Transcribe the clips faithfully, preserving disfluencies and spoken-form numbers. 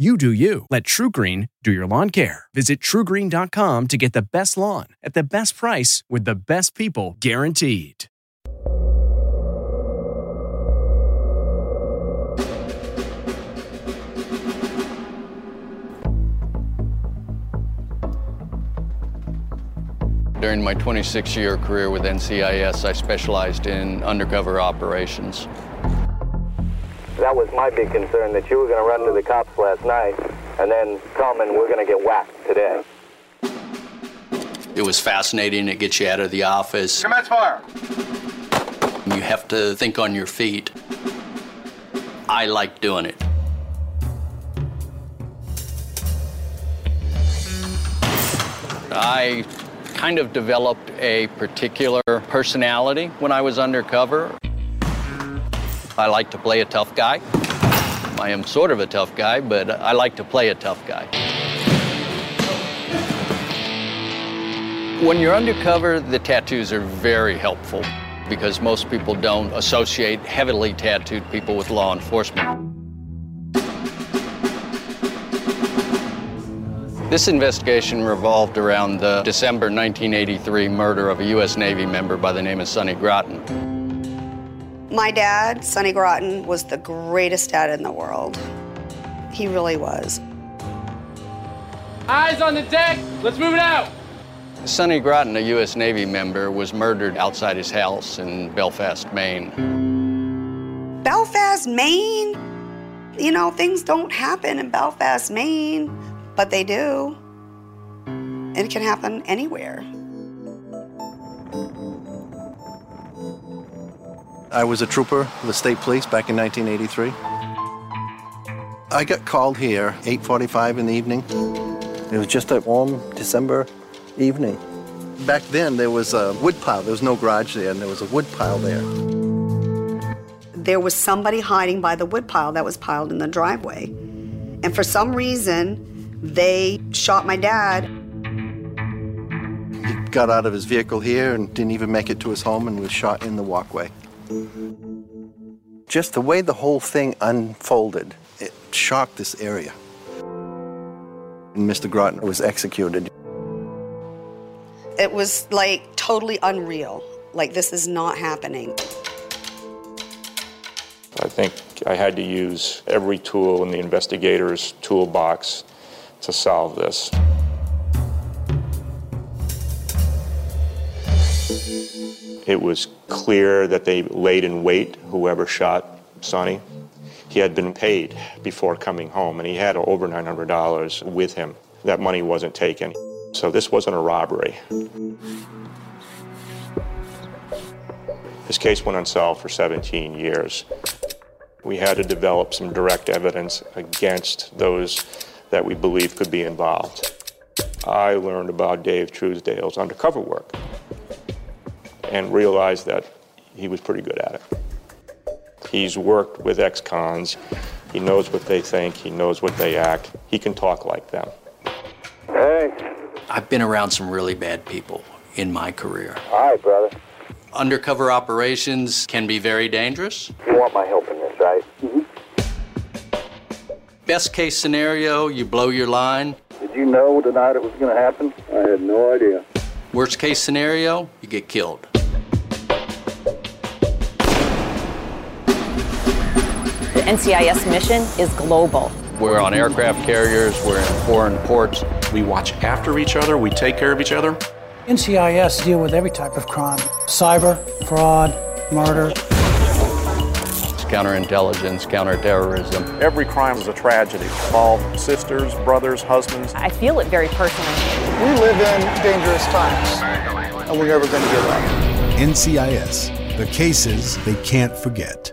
You do you. Let True Green do your lawn care. Visit true green dot com to get the best lawn at the best price with the best people guaranteed. During my twenty-six year career with N C I S, I specialized in undercover operations. That was my big concern, that you were going to run to the cops last night and then come and we're going to get whacked today. It was fascinating. It gets you out of the office. Commence fire. You have to think on your feet. I like doing it. I kind of developed a particular personality when I was undercover. I like to play a tough guy. I am sort of a tough guy, but I like to play a tough guy. When you're undercover, the tattoos are very helpful because most people don't associate heavily tattooed people with law enforcement. This investigation revolved around the December nineteen eighty-three murder of a U S Navy member by the name of Sonny Groton. My dad, Sonny Groton, was the greatest dad in the world. He really was. Eyes on the deck, let's move it out. Sonny Groton, a U S Navy member, was murdered outside his house in Belfast, Maine. Belfast, Maine? You know, things don't happen in Belfast, Maine, but they do. It can happen anywhere. I was a trooper of the state police back in nineteen eighty-three. I got called here eight forty-five in the evening. It was just a warm December evening. Back then, there was a wood pile. There was no garage there, and there was a wood pile there. There was somebody hiding by the wood pile that was piled in the driveway. And for some reason, they shot my dad. He got out of his vehicle here and didn't even make it to his home and was shot in the walkway. Just the way the whole thing unfolded, it shocked this area. And Mister Groton was executed. It was like totally unreal. Like, this is not happening. I think I had to use every tool in the investigator's toolbox to solve this. It was clear that they laid in wait whoever shot Sonny. He had been paid before coming home, and he had over nine hundred dollars with him. That money wasn't taken, so this wasn't a robbery. This case went unsolved for seventeen years. We had to develop some direct evidence against those that we believed could be involved. I learned about Dave Truesdale's undercover work and realized that he was pretty good at it. He's worked with ex-cons. He knows what they think. He knows what they act. He can talk like them. Hey. I've been around some really bad people in my career. All right, brother. Undercover operations can be very dangerous. You want my help in this, right? Mm-hmm. Best case scenario, you blow your line. Did you know the night it was going to happen? I had no idea. Worst case scenario, you get killed. The N C I S mission is global. We're on aircraft carriers, we're in foreign ports. We watch after each other, we take care of each other. N C I S deal with every type of crime. Cyber, fraud, murder. It's counterintelligence, counterterrorism. Every crime is a tragedy. All sisters, brothers, husbands. I feel it very personally. We live in dangerous times, and we're never going to get out. N C I S, the cases they can't forget.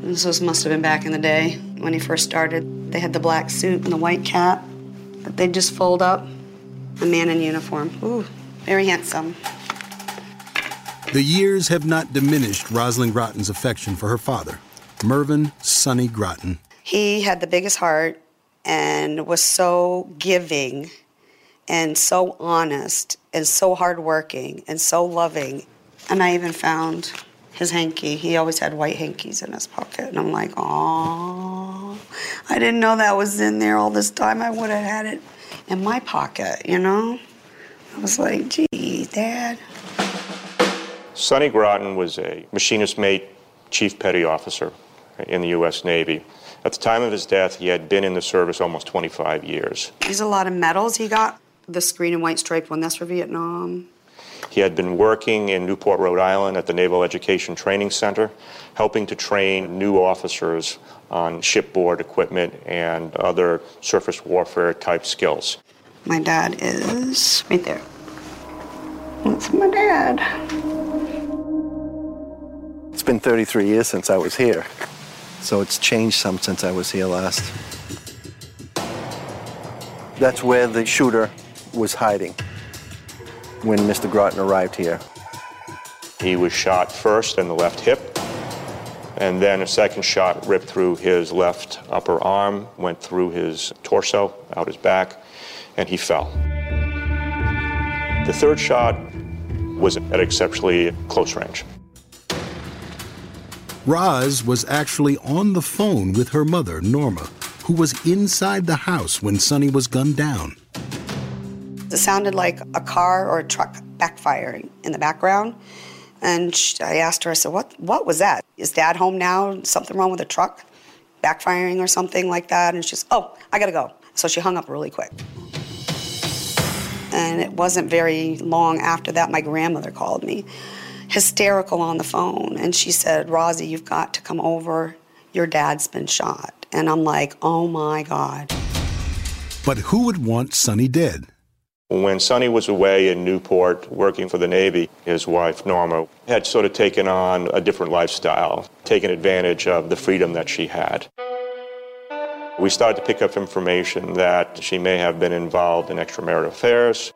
This was, must have been back in the day when he first started. They had the black suit and the white cap that they'd just fold up. A man in uniform. Ooh. Very handsome. The years have not diminished Rosalind Groton's affection for her father, Mervyn Sonny Groton. He had the biggest heart and was so giving and so honest and so hardworking and so loving. And I even found his hanky. He always had white hankies in his pocket. And I'm like, oh, I didn't know that was in there all this time. I would have had it in my pocket, you know? I was like, gee, Dad. Sonny Groton was a machinist mate, chief petty officer in the U S Navy. At the time of his death, he had been in the service almost twenty-five years. There's a lot of medals he got. The green and white striped one, that's for Vietnam. He had been working in Newport, Rhode Island at the Naval Education Training Center, helping to train new officers on shipboard equipment and other surface warfare type skills. My dad is right there. That's my dad. It's been thirty-three years since I was here, so it's changed some since I was here last. That's where the shooter was hiding when Mister Groton arrived here. He was shot first in the left hip, and then a second shot ripped through his left upper arm, went through his torso, out his back, and he fell. The third shot was at exceptionally close range. Roz was actually on the phone with her mother, Norma, who was inside the house when Sonny was gunned down. It sounded like a car or a truck backfiring in the background. And she, I asked her, I said, what, what was that? Is Dad home now? Something wrong with the truck? Backfiring or something like that? And she's, oh, I gotta go. So she hung up really quick. And it wasn't very long after that my grandmother called me, hysterical on the phone. And she said, Rosie, you've got to come over. Your dad's been shot. And I'm like, oh, my God. But who would want Sonny dead? When Sonny was away in Newport working for the Navy, his wife, Norma, had sort of taken on a different lifestyle, taken advantage of the freedom that she had. We started to pick up information that she may have been involved in extramarital affairs.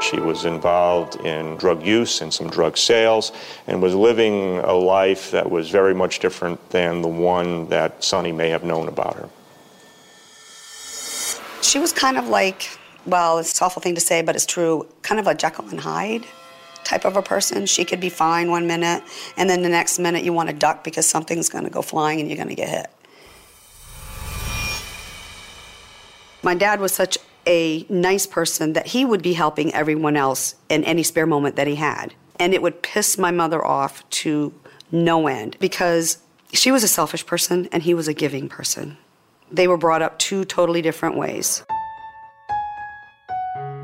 She was involved in drug use and some drug sales and was living a life that was very much different than the one that Sonny may have known about her. She was kind of like, well, it's an awful thing to say, but it's true, kind of a Jekyll and Hyde type of a person. She could be fine one minute, and then the next minute you want to duck because something's going to go flying and you're going to get hit. My dad was such a nice person that he would be helping everyone else in any spare moment that he had. And it would piss my mother off to no end because she was a selfish person and he was a giving person. They were brought up two totally different ways.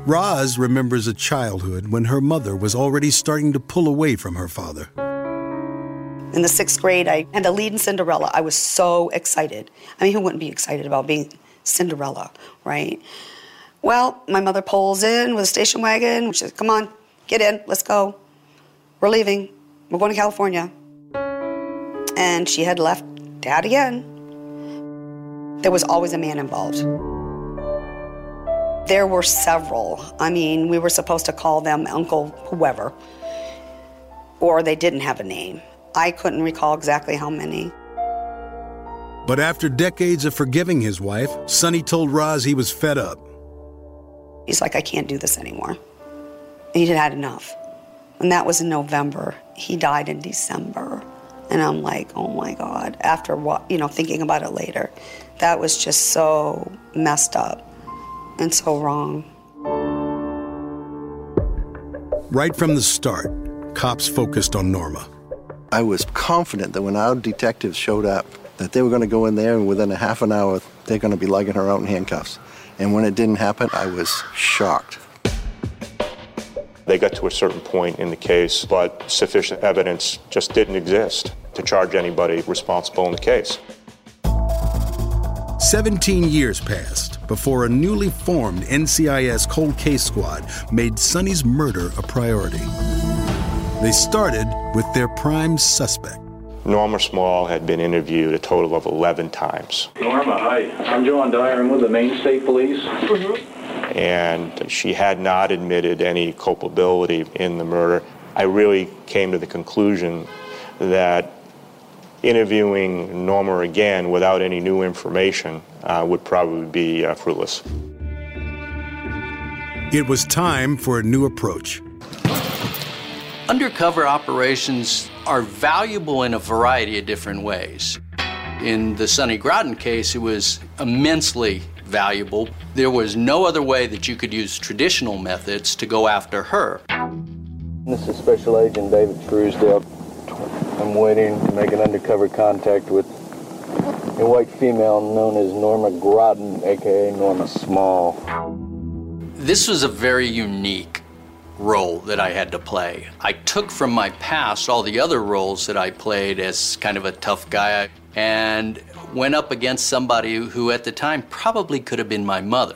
Roz remembers a childhood when her mother was already starting to pull away from her father. In the sixth grade, I had the lead in Cinderella. I was so excited. I mean, who wouldn't be excited about being Cinderella, right? Well, my mother pulls in with a station wagon. She says, come on, get in, let's go. We're leaving. We're going to California. And she had left Dad again. There was always a man involved. There were several. I mean, we were supposed to call them Uncle whoever, or they didn't have a name. I couldn't recall exactly how many. But after decades of forgiving his wife, Sonny told Roz he was fed up. He's like, I can't do this anymore. And he had had enough. And that was in November. He died in December. And I'm like, oh, my God. After, what, you know, thinking about it later, that was just so messed up. And so wrong. Right from the start, cops focused on Norma. I was confident that when our detectives showed up, that they were going to go in there and within a half an hour, they're going to be lugging her out in handcuffs. And when it didn't happen, I was shocked. They got to a certain point in the case, but sufficient evidence just didn't exist to charge anybody responsible in the case. Seventeen years passed before a newly formed N C I S cold case squad made Sonny's murder a priority. They started with their prime suspect. Norma Small had been interviewed a total of eleven times. Norma, hi. I'm John Dyer. I'm with the Maine State Police. Mm-hmm. And she had not admitted any culpability in the murder. I really came to the conclusion that interviewing Norma again without any new information uh, would probably be uh, fruitless. It was time for a new approach. Undercover operations are valuable in a variety of different ways. In the Sonny Groton case, it was immensely valuable. There was no other way that you could use traditional methods to go after her. This is Special Agent David Truesdale. I'm waiting to make an undercover contact with a white female known as Norma Groton, a k a. Norma Small. This was a very unique role that I had to play. I took from my past all the other roles that I played as kind of a tough guy and went up against somebody who at the time probably could have been my mother.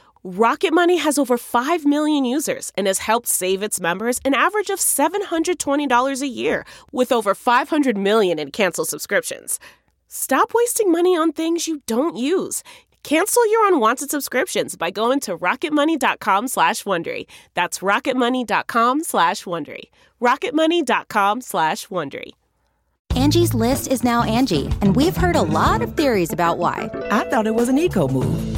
Rocket Money has over five million users and has helped save its members an average of seven hundred twenty dollars a year, with over five hundred million in canceled subscriptions. Stop wasting money on things you don't use. Cancel your unwanted subscriptions by going to rocketmoney.com slash Wondery. That's rocketmoney.com slash Wondery. rocketmoney.com slash Wondery. Angie's List is now Angie, and we've heard a lot of theories about why. I thought it was an eco-move.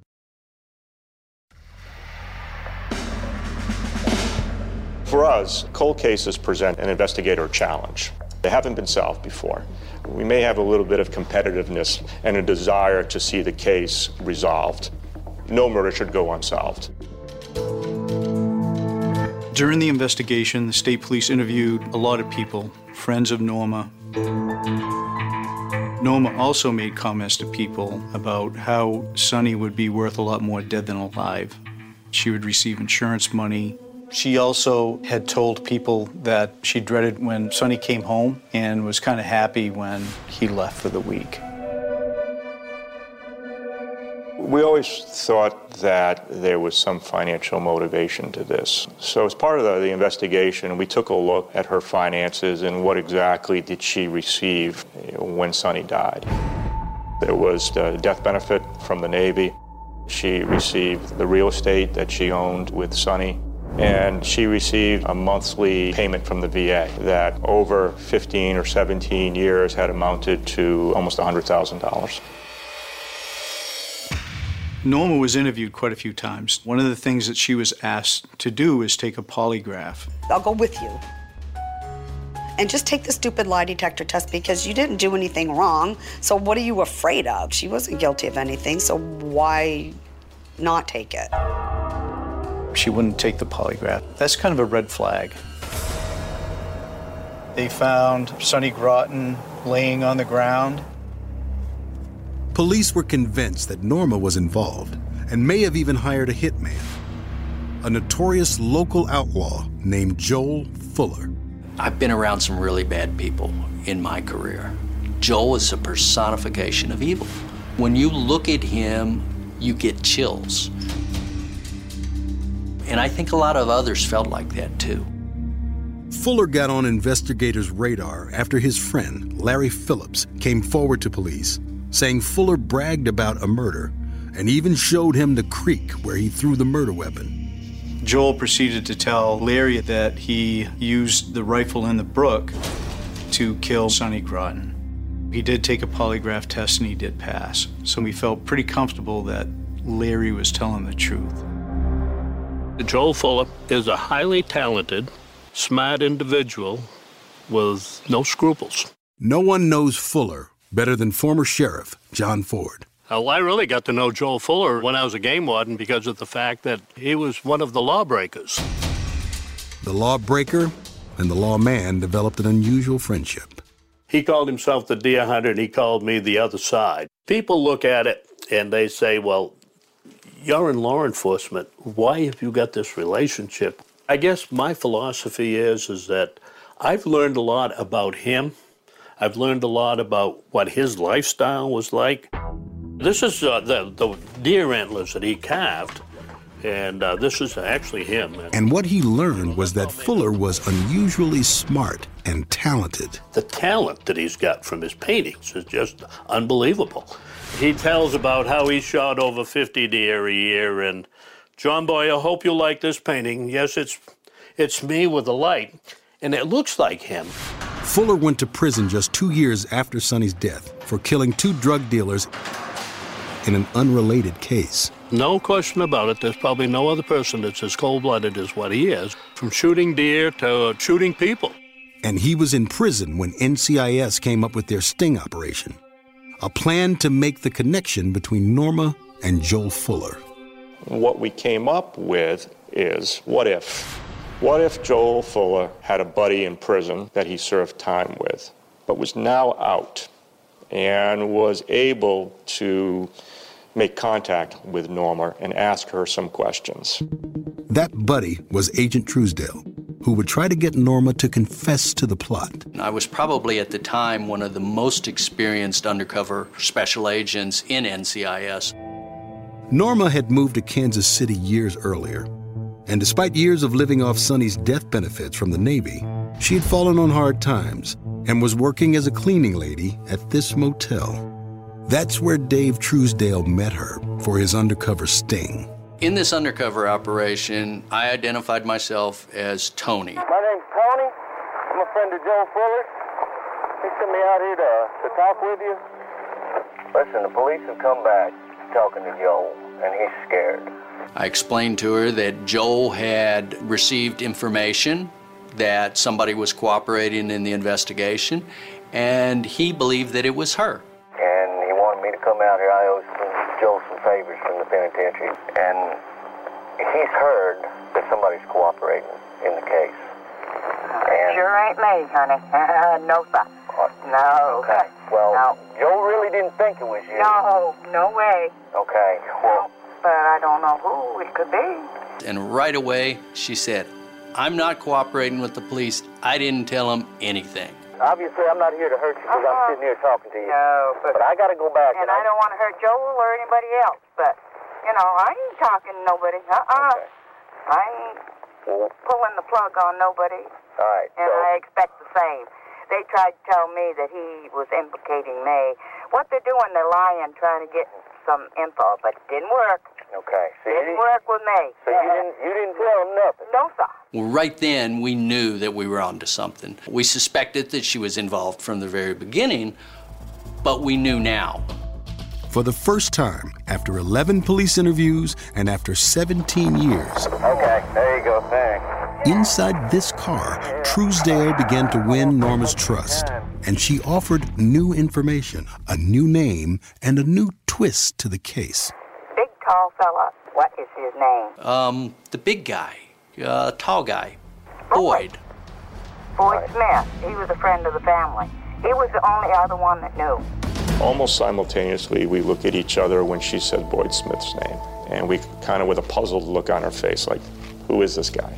For us, cold cases present an investigator challenge. They haven't been solved before. We may have a little bit of competitiveness and a desire to see the case resolved. No murder should go unsolved. During the investigation, the state police interviewed a lot of people, friends of Norma. Norma also made comments to people about how Sonny would be worth a lot more dead than alive. She would receive insurance money. She also had told people that she dreaded when Sonny came home and was kind of happy when he left for the week. We always thought that there was some financial motivation to this. So as part of the, the investigation, we took a look at her finances and what exactly did she receive when Sonny died. There was the death benefit from the Navy. She received the real estate that she owned with Sonny. And she received a monthly payment from the V A that over fifteen or seventeen years had amounted to almost one hundred thousand dollars. Norma was interviewed quite a few times. One of the things that she was asked to do is take a polygraph. I'll go with you. And just take the stupid lie detector test because you didn't do anything wrong, so what are you afraid of? She wasn't guilty of anything, so why not take it? She wouldn't take the polygraph. That's kind of a red flag. They found Sonny Groton laying on the ground. Police were convinced that Norma was involved and may have even hired a hitman, a notorious local outlaw named Joel Fuller. I've been around some really bad people in my career. Joel is a personification of evil. When you look at him, you get chills. And I think a lot of others felt like that, too. Fuller got on investigators' radar after his friend, Larry Phillips, came forward to police, saying Fuller bragged about a murder and even showed him the creek where he threw the murder weapon. Joel proceeded to tell Larry that he used the rifle in the brook to kill Sonny Groton. He did take a polygraph test and he did pass, so we felt pretty comfortable that Larry was telling the truth. Joel Fuller is a highly talented, smart individual with no scruples. No one knows Fuller better than former sheriff John Ford. Well, I really got to know Joel Fuller when I was a game warden because of the fact that he was one of the lawbreakers. The lawbreaker and the lawman developed an unusual friendship. He called himself the deer hunter and he called me the other side. People look at it and they say, well, you're in law enforcement. Why have you got this relationship? I guess my philosophy is, is that I've learned a lot about him. I've learned a lot about what his lifestyle was like. This is uh, the, the deer antlers that he carved, and uh, this is actually him. And what he learned was that Fuller was unusually smart and talented. The talent that he's got from his paintings is just unbelievable. He tells about how he shot over fifty deer a year, and John Boy, I hope you like this painting. Yes, it's it's me with a light, and it looks like him. Fuller went to prison just two years after Sonny's death for killing two drug dealers in an unrelated case. No question about it, there's probably no other person that's as cold-blooded as what he is, from shooting deer to shooting people. And he was in prison when N C I S came up with their sting operation, a plan to make the connection between Norma and Joel Fuller. What we came up with is, what if? What if Joel Fuller had a buddy in prison that he served time with, but was now out and was able to make contact with Norma and ask her some questions? That buddy was Agent Truesdale, who would try to get Norma to confess to the plot. I was probably at the time one of the most experienced undercover special agents in N C I S. Norma had moved to Kansas City years earlier, and despite years of living off Sonny's death benefits from the Navy, she had fallen on hard times and was working as a cleaning lady at this motel. That's where Dave Truesdale met her for his undercover sting. In this undercover operation, I identified myself as Tony. My name's Tony. I'm a friend of Joel Fuller. He sent me out here to, to talk with you. Listen, the police have come back talking to Joel, and he's scared. I explained to her that Joel had received information that somebody was cooperating in the investigation, and he believed that it was her. And he wanted me to come out here. I owe some, Joel some favors from the penitentiary. And he's heard that somebody's cooperating in the case. And sure ain't me, honey. No, sir. No. Okay. Well, no. Joel really didn't think it was you. No, no way. Okay. Well, no, but I don't know who it could be. And right away, she said, I'm not cooperating with the police. I didn't tell them anything. Obviously, I'm not here to hurt you because uh-huh. I'm sitting here talking to you. No, but, but I got to go back. And, and I, I don't want to hurt Joel or anybody else, but, you know, I ain't talking to nobody. Uh-uh. Okay. I ain't well, pulling the plug on nobody. All right. And so, I expect the same. They tried to tell me that he was implicating me. What they're doing, they're lying, trying to get some info, but it didn't work. Okay. So it didn't work with me. So yeah. you didn't you didn't tell him nothing? No, sir. Well, right then, we knew that we were onto something. We suspected that she was involved from the very beginning, but we knew now. For the first time, after eleven police interviews and after seventeen years. Okay, there you go, thanks. Inside this car, Truesdale began to win Norma's trust, and she offered new information, a new name, and a new twist to the case. Big tall fella. What is his name? Um, the big guy. Uh, tall guy, Boyd. Boyd Smith. He was a friend of the family. He was the only other one that knew. Almost simultaneously, we look at each other when she said Boyd Smith's name, and we kind of with a puzzled look on her face, like, who is this guy?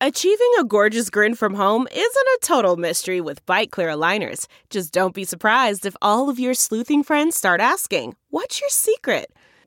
Achieving a gorgeous grin from home isn't a total mystery with Byte Clear Aligners. Just don't be surprised if all of your sleuthing friends start asking, what's your secret?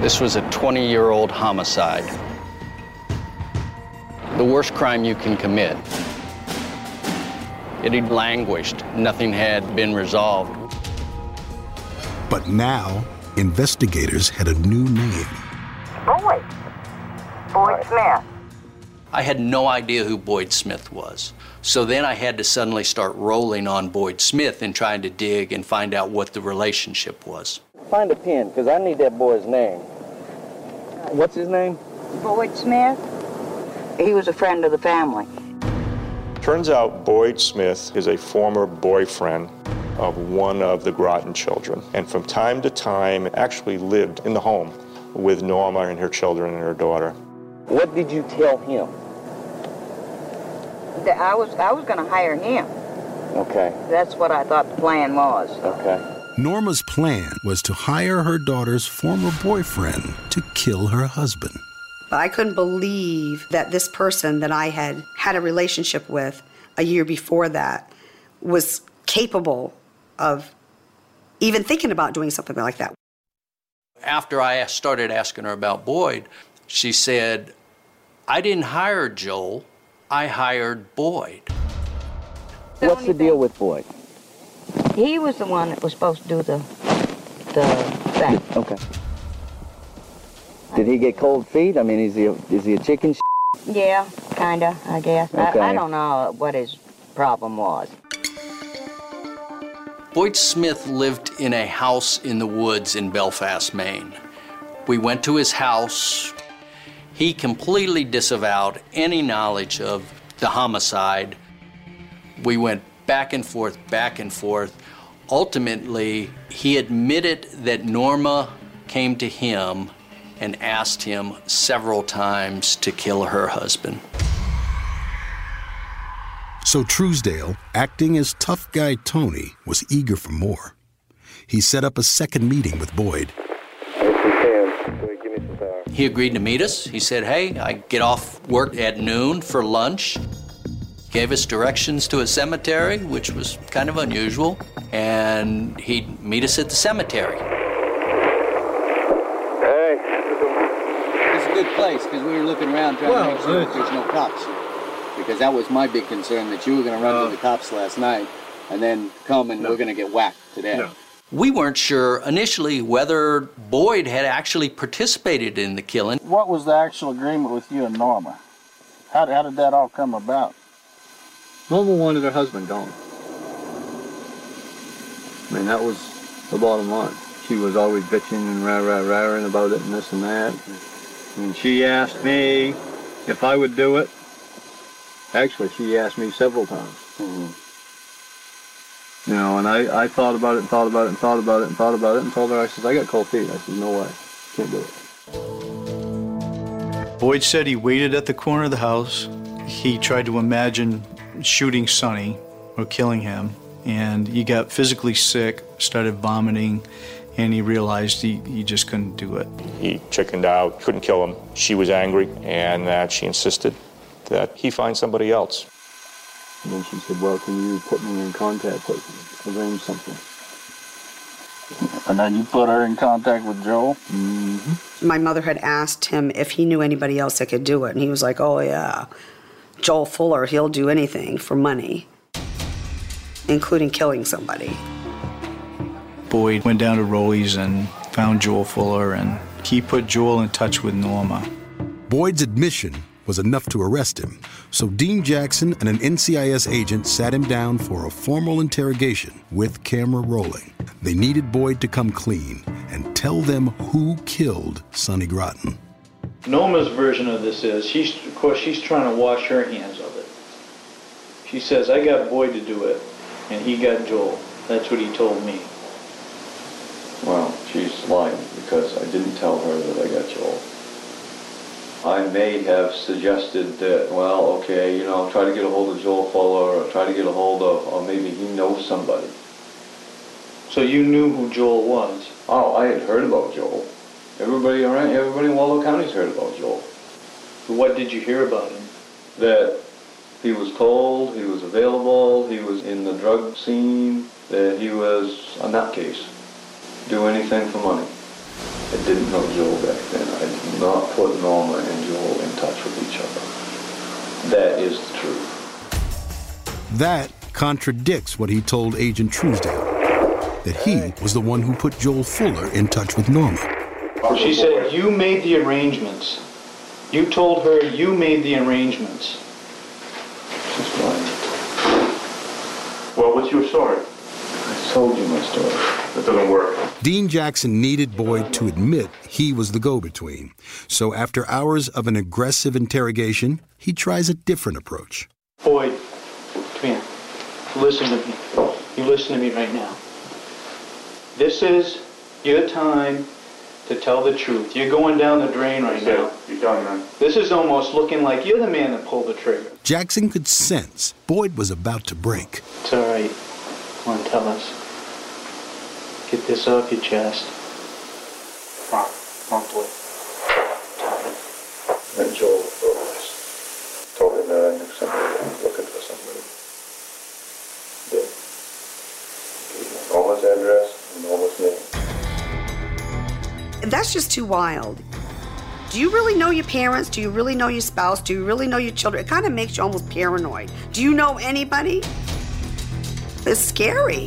This was a twenty-year-old homicide. The worst crime you can commit. It had languished. Nothing had been resolved. But now, investigators had a new name. Boyd. Boyd Smith. I had no idea who Boyd Smith was. So then I had to suddenly start rolling on Boyd Smith and trying to dig and find out what the relationship was. Find a pen, because I need that boy's name. What's his name? Boyd Smith. He was a friend of the family. Turns out Boyd Smith is a former boyfriend of one of the Groton children, and from time to time actually lived in the home with Norma and her children and her daughter. What did you tell him? That I was I was going to hire him. Okay. That's what I thought the plan was. Okay. Norma's plan was to hire her daughter's former boyfriend to kill her husband. I couldn't believe that this person that I had had a relationship with a year before that was capable of even thinking about doing something like that. After I started asking her about Boyd, she said, I didn't hire Joel. I hired Boyd. What's the deal with Boyd? He was the one that was supposed to do the the thing. Okay. Did he get cold feet? I mean, is he a, is he a chicken? Sh yeah, kinda, I guess. Okay. I, I don't know what his problem was. Boyd Smith lived in a house in the woods in Belfast, Maine. We went to his house. He completely disavowed any knowledge of the homicide. We went back and forth, back and forth. Ultimately, he admitted that Norma came to him and asked him several times to kill her husband. So Truesdale, acting as tough guy Tony, was eager for more. He set up a second meeting with Boyd. He agreed to meet us. He said, hey, I get off work at noon for lunch. Gave us directions to a cemetery, which was kind of unusual, and he'd meet us at the cemetery. Good place, because we were looking around trying well, to make sure that there's no cops here. Because that was my big concern, that you were going to run uh, to the cops last night and then come and no. we're going to get whacked today. No. We weren't sure initially whether Boyd had actually participated in the killing. What was the actual agreement with you and Norma? How, how did that all come about? Norma wanted her husband gone. I mean, that was the bottom line. She was always bitching and rah rah rah about it and this and that. And she asked me if I would do it. Actually, she asked me several times. Mm-hmm. You know, and I, I thought about it and thought about it and thought about it and thought about it and told her, I said, I got cold feet. I said, no way, can't do it. Boyd said he waited at the corner of the house. He tried to imagine shooting Sonny or killing him. And he got physically sick, started vomiting. And he realized he, he just couldn't do it. He chickened out, couldn't kill him. She was angry, and that she insisted that he find somebody else. And then she said, well, can you put me in contact with, arrange something? And then you put her in contact with Joel? Mm-hmm. My mother had asked him if he knew anybody else that could do it, and he was like, oh, yeah, Joel Fuller, he'll do anything for money, including killing somebody. Boyd went down to Rowley's and found Joel Fuller, and he put Joel in touch with Norma. Boyd's admission was enough to arrest him, so Dean Jackson and an N C I S agent sat him down for a formal interrogation with camera rolling. They needed Boyd to come clean and tell them who killed Sonny Groton. Norma's version of this is, she's, of course, she's trying to wash her hands of it. She says, I got Boyd to do it, and he got Joel. That's what he told me. Well, she's lying, because I didn't tell her that I got Joel. I may have suggested that, well, okay, you know, try to get a hold of Joel Fuller, or try to get a hold of, or maybe he knows somebody. So you knew who Joel was? Oh, I had heard about Joel. Everybody around, everybody in Waldo County's heard about Joel. What did you hear about him? That he was cold, he was available, he was in the drug scene, that he was a nutcase. Do anything for money. I didn't know Joel back then. I did not put Norma and Joel in touch with each other. That is the truth. That contradicts what he told Agent Truesdale, that he was the one who put Joel Fuller in touch with Norma. She said, you made the arrangements. You told her you made the arrangements. She's lying. Well, what's your story? I told you my story. That doesn't work. Dean Jackson needed Boyd to admit he was the go-between. So after hours of an aggressive interrogation, he tries a different approach. Boyd, come here. Listen to me. You listen to me right now. This is your time to tell the truth. You're going down the drain right now. You're done, man. This is almost looking like you're the man that pulled the trigger. Jackson could sense Boyd was about to break. It's all right. Come on, tell us. Get this off your chest. Come on, come on, boy. And Joel realized, told him that I knew somebody was looking for somebody. Did. Gave him Norma's address and Norma's name. That's just too wild. Do you really know your parents? Do you really know your spouse? Do you really know your children? It kind of makes you almost paranoid. Do you know anybody? It's scary.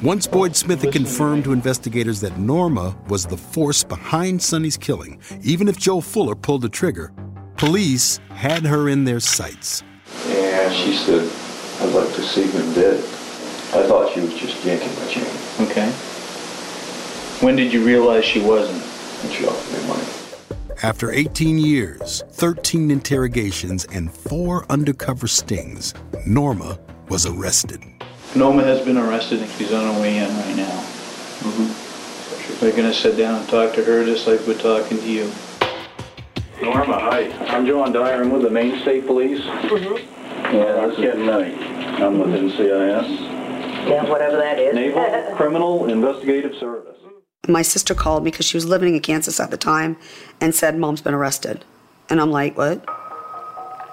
Once Boyd Smith had confirmed to investigators that Norma was the force behind Sonny's killing, even if Joel Fuller pulled the trigger, police had her in their sights. Yeah, she said, I'd like to see him dead. I thought she was just yanking my chain. Okay. When did you realize she wasn't? And she offered me money. After eighteen years, thirteen interrogations, and four undercover stings, Norma was arrested. Norma has been arrested and she's on her way in right now. Mm-hmm. We're going to sit down and talk to her just like we're talking to you. Norma, hi. I'm John Dyer. I'm with the Maine State Police. Mm-hmm. Yeah, it's getting night. I'm with N C I S. Yeah, whatever that is. Naval Criminal Investigative Service. My sister called me because she was living in Kansas at the time and said, Mom's been arrested. And I'm like, what?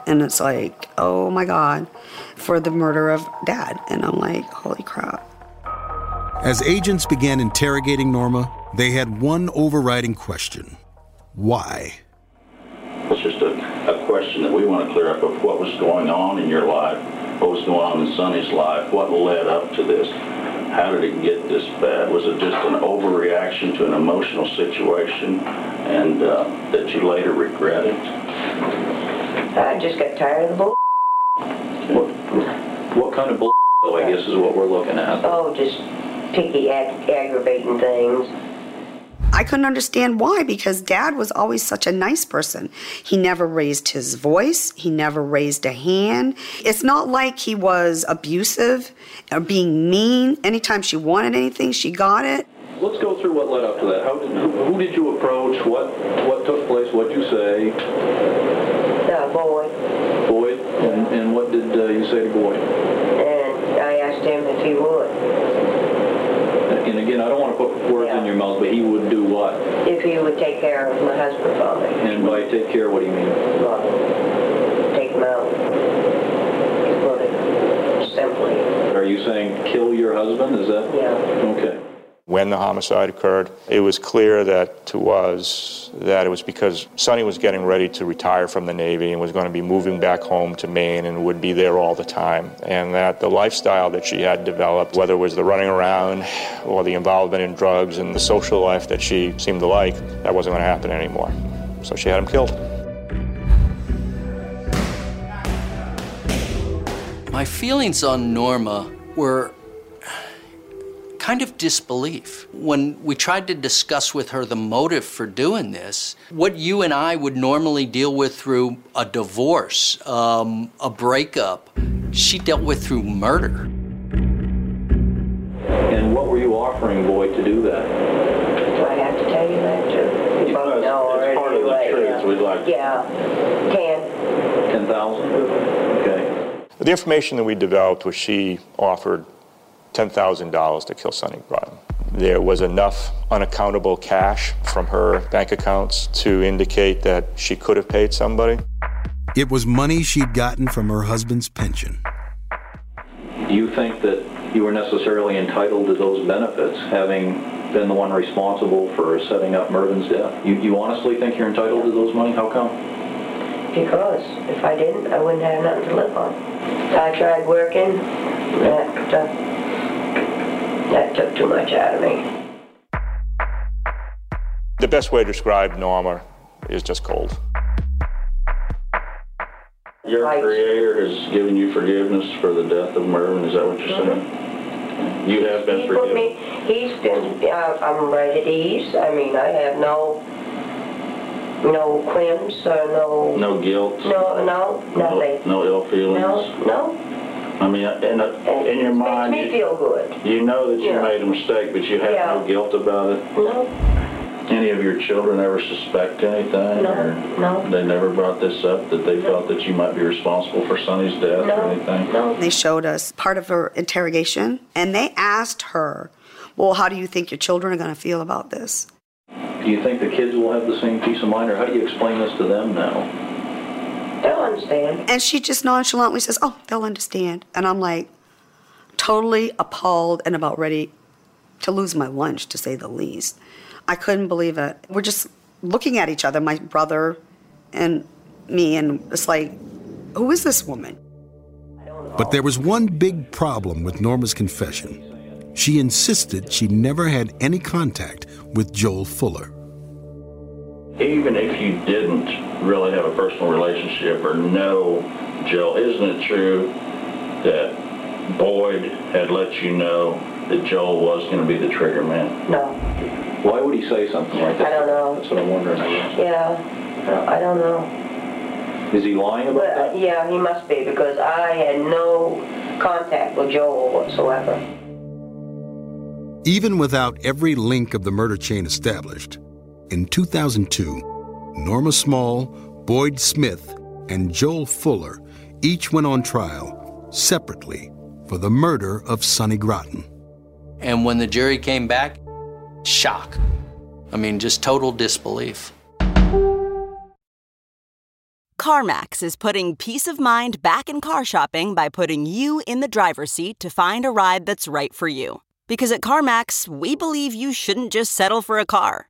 And it's like, oh my God, for the murder of Dad. And I'm like, holy crap. As agents began interrogating Norma, they had one overriding question. Why? It's just a, a question that we want to clear up of what was going on in your life, what was going on in Sonny's life, what led up to this. How did it get this bad? Was it just an overreaction to an emotional situation and uh, that you later regretted? I just got tired of the bull. What, what kind of bull, I guess, is what we're looking at? Oh, just picky, ag- aggravating things. I couldn't understand why, because Dad was always such a nice person. He never raised his voice. He never raised a hand. It's not like he was abusive or being mean. Anytime she wanted anything, she got it. Let's go through what led up to that. How did, who, who did you approach? What what took place? What did you say? Uh, Boyd. Boyd? And, and what did uh, you say to Boyd? And I asked him if he would. And again, I don't want to put words yeah. in your mouth, but he would do what? If he would take care of my husband, father. And by take care, what do you mean? Well, take him out. Put it simply. Are you saying kill your husband? Is that? Yeah. Okay. When the homicide occurred, it was clear that to us that it was because Sonny was getting ready to retire from the Navy and was going to be moving back home to Maine and would be there all the time, and that the lifestyle that she had developed, whether it was the running around or the involvement in drugs and the social life that she seemed to like, that wasn't going to happen anymore. So she had him killed. My feelings on Norma were kind of disbelief. When we tried to discuss with her the motive for doing this, what you and I would normally deal with through a divorce, um, a breakup, she dealt with through murder. And what were you offering Boyd to do that? Do I have to tell you that, too? You both know already. It's part of the truth, we'd like. Yeah, ten. ten thousand? Okay. The information that we developed was she offered ten thousand dollars to kill Sonny Groton. There was enough unaccountable cash from her bank accounts to indicate that she could have paid somebody. It was money she'd gotten from her husband's pension. You think that you were necessarily entitled to those benefits, having been the one responsible for setting up Mervyn's death? You, you honestly think you're entitled to those money? How come? Because if I didn't, I wouldn't have nothing to live on. I tried working, that, uh, that took too much out of me. The best way to describe Norma is just cold. Your Creator has given you forgiveness for the death of Mervyn, is that what you're saying? Mm-hmm. You have been he forgiven. Put me, he's been, I'm right at ease. I mean, I have no no qualms or no... No guilt? No, no, nothing. No, no ill feelings? No, no. I mean, in, a, in your mind... It makes me feel good. You know that you yeah. made a mistake, but you have yeah. no guilt about it? No. Any of your children ever suspect anything? No, or no. They never brought this up, that they felt that you might be responsible for Sonny's death no, or anything? No. They showed us part of her interrogation, and they asked her, well, how do you think your children are going to feel about this? Do you think the kids will have the same peace of mind, or how do you explain this to them now? They'll understand. And she just nonchalantly says, oh, they'll understand. And I'm like totally appalled and about ready to lose my lunch, to say the least. I couldn't believe it. We're just looking at each other, my brother and me, and it's like, who is this woman? But there was one big problem with Norma's confession. She insisted she never had any contact with Joel Fuller. Even if you didn't really have a personal relationship or know Joel, isn't it true that Boyd had let you know that Joel was going to be the trigger man? No. Why would he say something like that? I don't know. That's what I'm wondering. Yeah, I don't know. Is he lying about but, that? Yeah, he must be, because I had no contact with Joel whatsoever. Even without every link of the murder chain established, in two thousand two, Norma Small, Boyd Smith, and Joel Fuller each went on trial separately for the murder of Sonny Groton. And when the jury came back, shock. I mean, just total disbelief. CarMax is putting peace of mind back in car shopping by putting you in the driver's seat to find a ride that's right for you. Because at CarMax, we believe you shouldn't just settle for a car.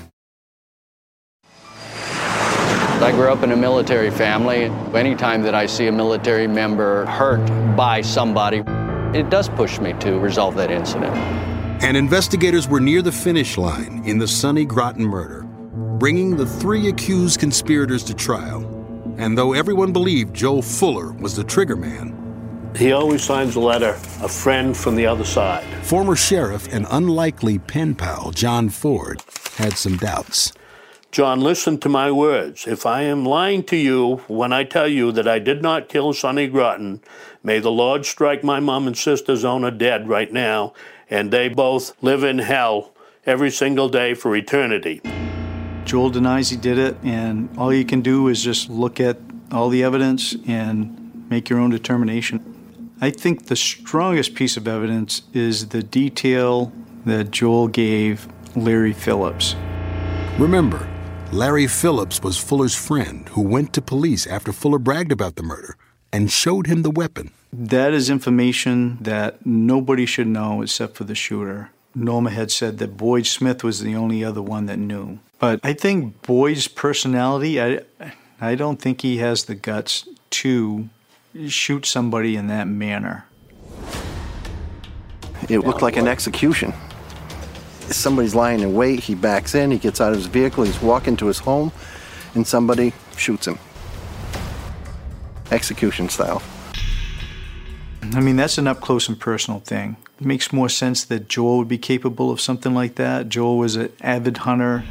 I grew up in a military family. Anytime that I see a military member hurt by somebody, it does push me to resolve that incident. And investigators were near the finish line in the Sonny Groton murder, bringing the three accused conspirators to trial. And though everyone believed Joel Fuller was the trigger man, he always signs a letter, a friend from the other side. Former sheriff and unlikely pen pal John Ford had some doubts. John, listen to my words. If I am lying to you when I tell you that I did not kill Sonny Groton, may the Lord strike my mom and sister's owner dead right now, and they both live in hell every single day for eternity. Joel denies he did it, and all you can do is just look at all the evidence and make your own determination. I think the strongest piece of evidence is the detail that Joel gave Larry Phillips. Remember, Larry Phillips was Fuller's friend who went to police after Fuller bragged about the murder and showed him the weapon. That is information that nobody should know except for the shooter. Norma had said that Boyd Smith was the only other one that knew. But I think Boyd's personality, I, I don't think he has the guts to shoot somebody in that manner. It looked like an execution. Somebody's lying in wait, he backs in, he gets out of his vehicle, he's walking to his home, and somebody shoots him. Execution style. I mean, that's an up-close and personal thing. It makes more sense that Joel would be capable of something like that. Joel was an avid hunter.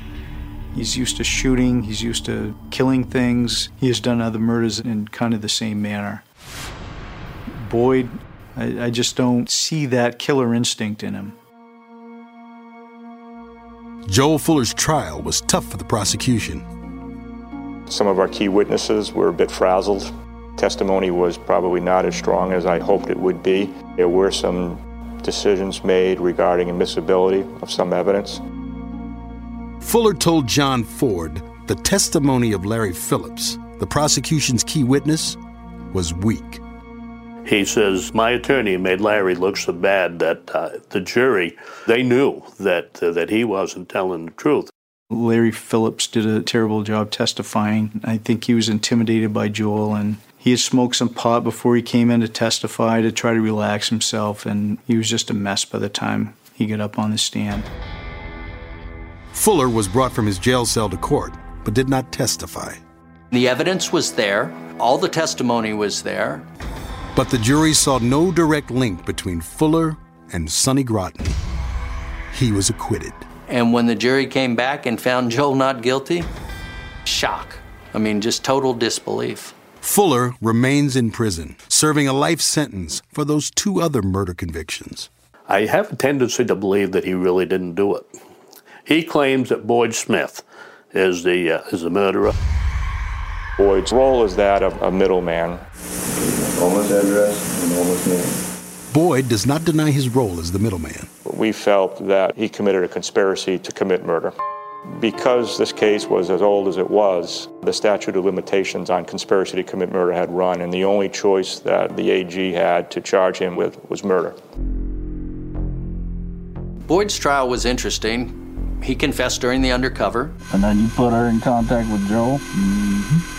He's used to shooting. He's used to killing things. He has done other murders in kind of the same manner. Boyd, I, I just don't see that killer instinct in him. Joel Fuller's trial was tough for the prosecution. Some of our key witnesses were a bit frazzled. Testimony was probably not as strong as I hoped it would be. There were some decisions made regarding admissibility of some evidence. Fuller told John Ford the testimony of Larry Phillips, the prosecution's key witness, was weak. He says, my attorney made Larry look so bad that uh, the jury, they knew that, uh, that he wasn't telling the truth. Larry Phillips did a terrible job testifying. I think he was intimidated by Joel, and he had smoked some pot before he came in to testify to try to relax himself, and he was just a mess by the time he got up on the stand. Fuller was brought from his jail cell to court, but did not testify. The evidence was there. All the testimony was there. But the jury saw no direct link between Fuller and Sonny Groton. He was acquitted. And when the jury came back and found Joel not guilty, shock. I mean, just total disbelief. Fuller remains in prison, serving a life sentence for those two other murder convictions. I have a tendency to believe that he really didn't do it. He claims that Boyd Smith is the, uh, is the murderer. Boyd's role is that of a middleman. Norma's address and Norma's name. Boyd does not deny his role as the middleman. We felt that he committed a conspiracy to commit murder. Because this case was as old as it was, the statute of limitations on conspiracy to commit murder had run, and the only choice that the A G had to charge him with was murder. Boyd's trial was interesting. He confessed during the undercover. And then you put her in contact with Joel? Mm-hmm.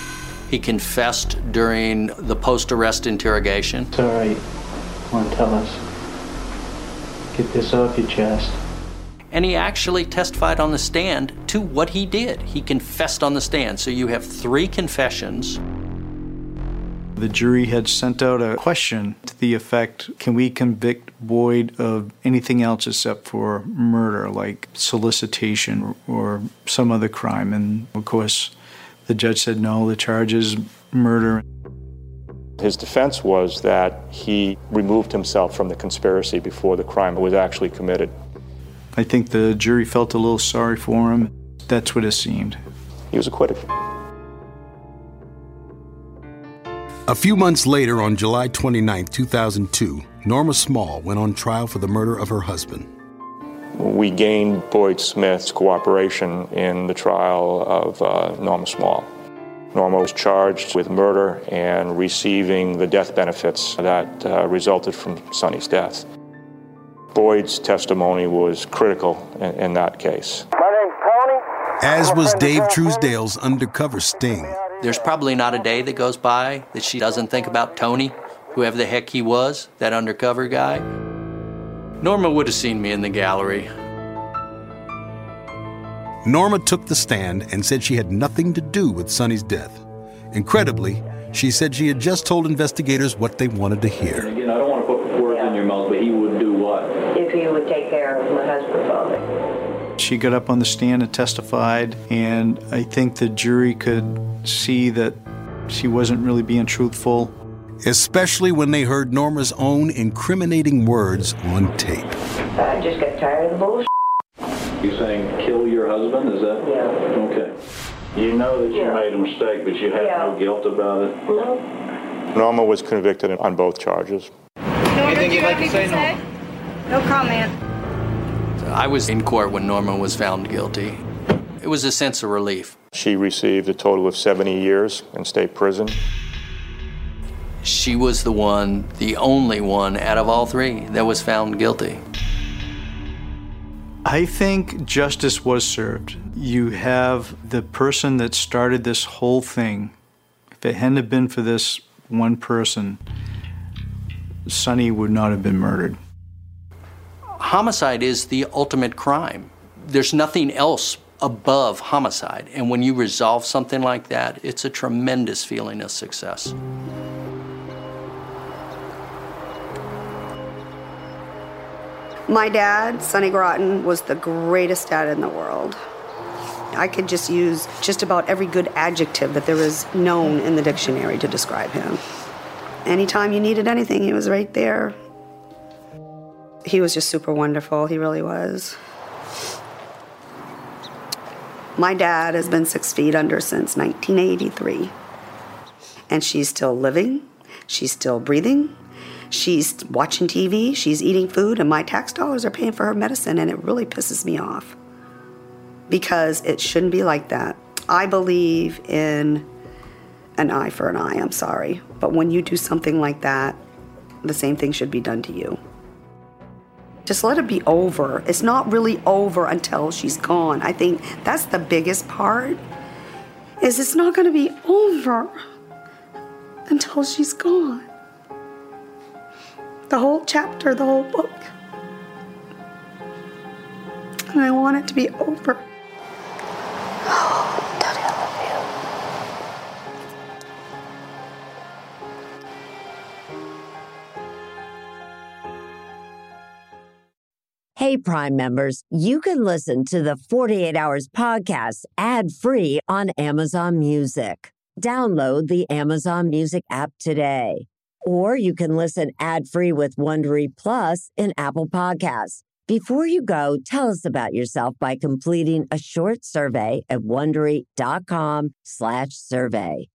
He confessed during the post-arrest interrogation. Sorry. Come on, tell us. Get this off your chest. And he actually testified on the stand to what he did. He confessed on the stand. So you have three confessions. The jury had sent out a question to the effect, can we convict Boyd of anything else except for murder, like solicitation or some other crime? And, of course, the judge said, no, the charge is murder. His defense was that he removed himself from the conspiracy before the crime was actually committed. I think the jury felt a little sorry for him. That's what it seemed. He was acquitted. A few months later, on July twenty-ninth, two thousand two, Norma Small went on trial for the murder of her husband. We gained Boyd Smith's cooperation in the trial of uh, Norma Small. Norma was charged with murder and receiving the death benefits that uh, resulted from Sonny's death. Boyd's testimony was critical in, in that case. My name's Tony. As was Dave Truesdale's undercover sting. There's probably not a day that goes by that she doesn't think about Tony, whoever the heck he was, that undercover guy. Norma would have seen me in the gallery. Norma took the stand and said she had nothing to do with Sonny's death. Incredibly, she said she had just told investigators what they wanted to hear. And again, I don't want to put words in your mouth, but he would do what? If he would take care of my husband, father. She got up on the stand and testified, and I think the jury could see that she wasn't really being truthful. Especially when they heard Norma's own incriminating words on tape. I just got tired of the bullshit. You're saying kill your husband, is that? Yeah. Okay. You know that you yeah. made a mistake, but you have yeah. no guilt about it? No. Norma was convicted on both charges. Anything you'd like to say, Norma? No comment. I was in court when Norma was found guilty. It was a sense of relief. She received a total of seventy years in state prison. She was the one, the only one out of all three that was found guilty. I think justice was served. You have the person that started this whole thing. If it hadn't been for this one person, Sonny would not have been murdered. Homicide is the ultimate crime. There's nothing else above homicide. And when you resolve something like that, it's a tremendous feeling of success. My dad, Sonny Groton, was the greatest dad in the world. I could just use just about every good adjective that there was known in the dictionary to describe him. Anytime you needed anything, he was right there. He was just super wonderful. He really was. My dad has been six feet under since nineteen eighty-three. And she's still living. She's still breathing. She's watching T V, she's eating food, and my tax dollars are paying for her medicine, and it really pisses me off because it shouldn't be like that. I believe in an eye for an eye, I'm sorry. But when you do something like that, the same thing should be done to you. Just let it be over. It's not really over until she's gone. I think that's the biggest part, is it's not gonna be over until she's gone. The whole chapter, the whole book. And I want it to be over. Oh, Daddy, I love you. Hey, Prime members, you can listen to the forty-eight hours podcast ad-free on Amazon Music. Download the Amazon Music app today. Or you can listen ad-free with Wondery Plus in Apple Podcasts. Before you go, tell us about yourself by completing a short survey at Wondery.com slash survey.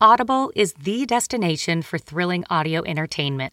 Audible is the destination for thrilling audio entertainment.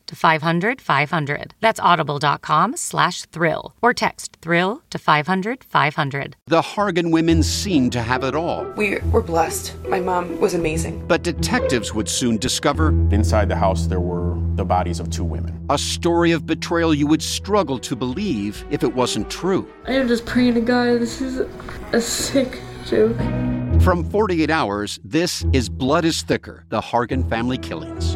to five hundred, five hundred. That's audible.com slash thrill or text thrill to five hundred, five hundred. The Hargan women seemed to have it all. We were blessed. My mom was amazing. But detectives would soon discover... Inside the house, there were the bodies of two women. A story of betrayal you would struggle to believe if it wasn't true. I am just praying to God, this is a sick joke. From forty-eight hours, this is Blood is Thicker, the Hargan Family Killings.